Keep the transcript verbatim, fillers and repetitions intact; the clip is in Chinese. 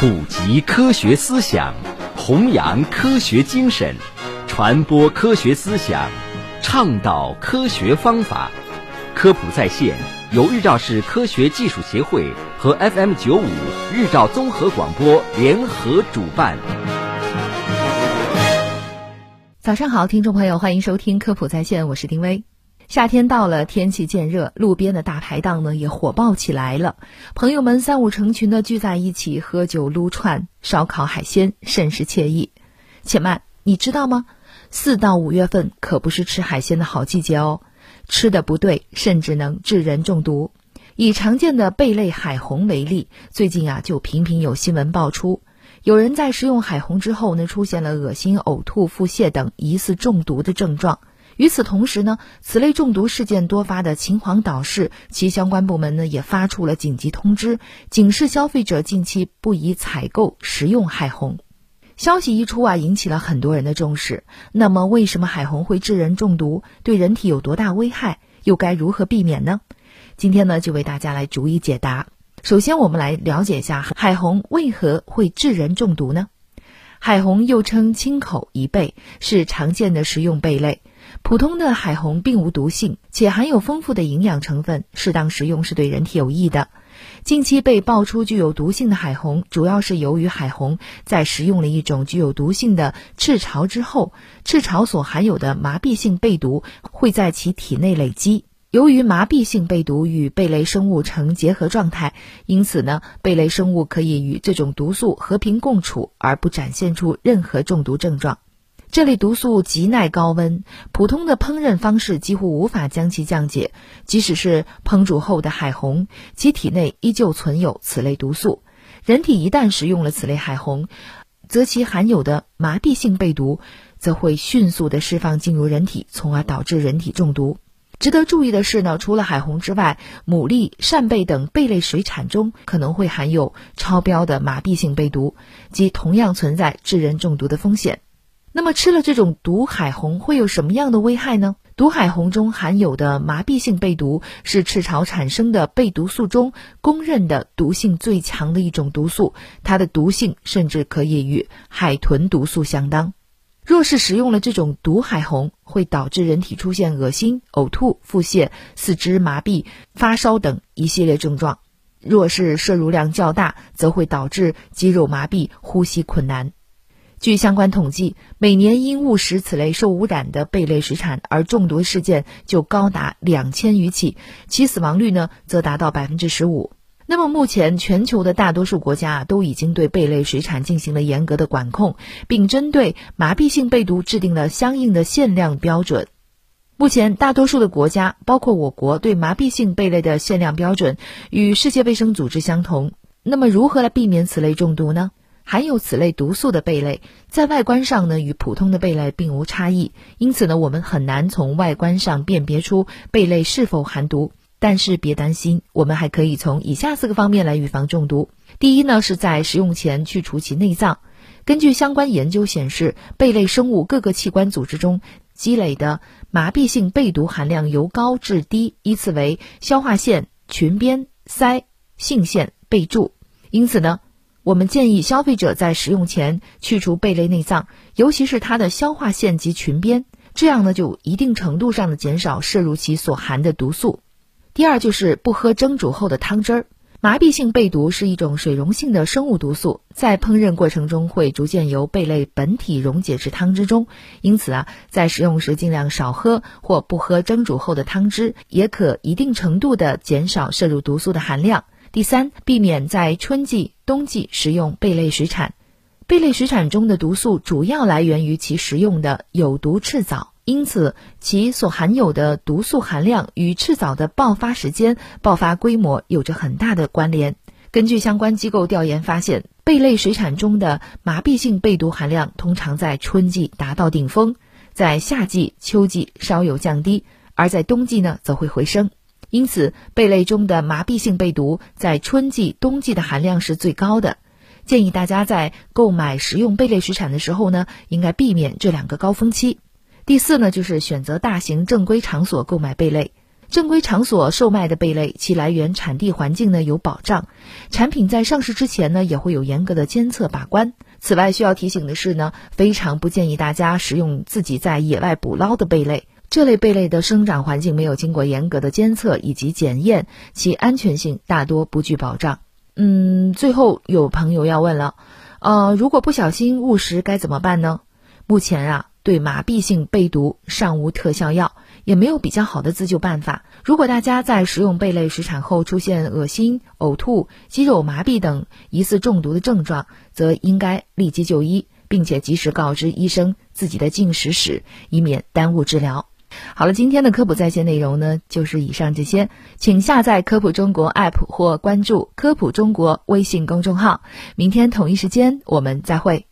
普及科学思想，弘扬科学精神，传播科学思想，倡导科学方法。科普在线由日照市科学技术协会和 F M 九五日照综合广播联合主办。早上好，听众朋友，欢迎收听科普在线，我是丁薇。夏天到了，天气渐热，路边的大排档呢也火爆起来了。朋友们三五成群的聚在一起喝酒撸串、烧烤海鲜，甚是惬意。且慢，你知道吗？四到五月份可不是吃海鲜的好季节哦，吃的不对，甚至能致人中毒。以常见的贝类海虹为例，最近啊就频频有新闻爆出，有人在食用海虹之后呢，出现了恶心、呕吐、腹泻等疑似中毒的症状。与此同时呢，此类中毒事件多发的秦皇岛市，其相关部门呢也发出了紧急通知，警示消费者近期不宜采购食用海虹。消息一出啊，引起了很多人的重视。那么为什么海虹会致人中毒？对人体有多大危害？又该如何避免呢？今天呢，就为大家来逐一解答。首先我们来了解一下海虹为何会致人中毒呢？海虹又称青口贻贝，是常见的食用贝类。普通的海虹并无毒性，且含有丰富的营养成分，适当食用是对人体有益的。近期被爆出具有毒性的海虹，主要是由于海虹在食用了一种具有毒性的赤潮之后，赤潮所含有的麻痹性贝毒会在其体内累积。由于麻痹性贝毒与贝类生物呈结合状态，因此呢，贝类生物可以与这种毒素和平共处，而不展现出任何中毒症状。这类毒素极耐高温，普通的烹饪方式几乎无法将其降解，即使是烹煮后的海虹，其体内依旧存有此类毒素。人体一旦食用了此类海虹，则其含有的麻痹性贝毒则会迅速地释放进入人体，从而导致人体中毒。值得注意的是呢，除了海虹之外，牡蛎、扇贝等贝类水产中可能会含有超标的麻痹性贝毒，即同样存在致人中毒的风险。那么吃了这种毒海虹会有什么样的危害呢？毒海虹中含有的麻痹性贝毒是赤潮产生的贝毒素中公认的毒性最强的一种毒素，它的毒性甚至可以与海豚毒素相当。若是食用了这种毒海虹，会导致人体出现恶心、呕吐、腹泻、四肢麻痹、发烧等一系列症状。若是摄入量较大，则会导致肌肉麻痹、呼吸困难。据相关统计，每年因误食此类受污染的贝类水产而中毒事件就高达两千余起，其死亡率呢则达到 百分之十五。 那么目前全球的大多数国家都已经对贝类水产进行了严格的管控，并针对麻痹性贝毒制定了相应的限量标准。目前大多数的国家，包括我国，对麻痹性贝类的限量标准与世界卫生组织相同。那么如何来避免此类中毒呢？含有此类毒素的贝类在外观上呢与普通的贝类并无差异，因此呢我们很难从外观上辨别出贝类是否含毒。但是别担心，我们还可以从以下四个方面来预防中毒。第一呢，是在食用前去除其内脏。根据相关研究显示，贝类生物各个器官组织中积累的麻痹性贝毒含量由高至低依次为消化腺、裙边、腮、性腺、贝柱。因此呢，我们建议消费者在食用前去除贝类内脏，尤其是它的消化腺及裙边，这样呢就一定程度上的减少摄入其所含的毒素。第二，就是不喝蒸煮后的汤汁儿。麻痹性贝毒是一种水溶性的生物毒素，在烹饪过程中会逐渐由贝类本体溶解至汤汁中，因此啊，在食用时尽量少喝或不喝蒸煮后的汤汁，也可一定程度的减少摄入毒素的含量。第三，避免在春季、冬季食用贝类水产。贝类水产中的毒素主要来源于其食用的有毒赤藻，因此其所含有的毒素含量与赤藻的爆发时间、爆发规模有着很大的关联。根据相关机构调研发现，贝类水产中的麻痹性贝毒含量通常在春季达到顶峰，在夏季、秋季稍有降低，而在冬季呢则会回升。因此，贝类中的麻痹性贝毒在春季、冬季的含量是最高的。建议大家在购买食用贝类水产的时候呢，应该避免这两个高峰期。第四呢，就是选择大型正规场所购买贝类。正规场所售卖的贝类，其来源、产地环境呢有保障，产品在上市之前呢也会有严格的监测把关。此外，需要提醒的是呢，非常不建议大家食用自己在野外捕捞的贝类。这类贝类的生长环境没有经过严格的监测以及检验，其安全性大多不具保障。嗯，最后有朋友要问了，呃，如果不小心误食该怎么办呢？目前啊，对麻痹性贝毒尚无特效药，也没有比较好的自救办法。如果大家在食用贝类食产后出现恶心、呕吐、肌肉麻痹等疑似中毒的症状，则应该立即就医，并且及时告知医生自己的进食史，以免耽误治疗。好了，今天的科普在线内容呢，就是以上这些。请下载科普中国 A P P 或关注科普中国微信公众号。明天同一时间我们再会。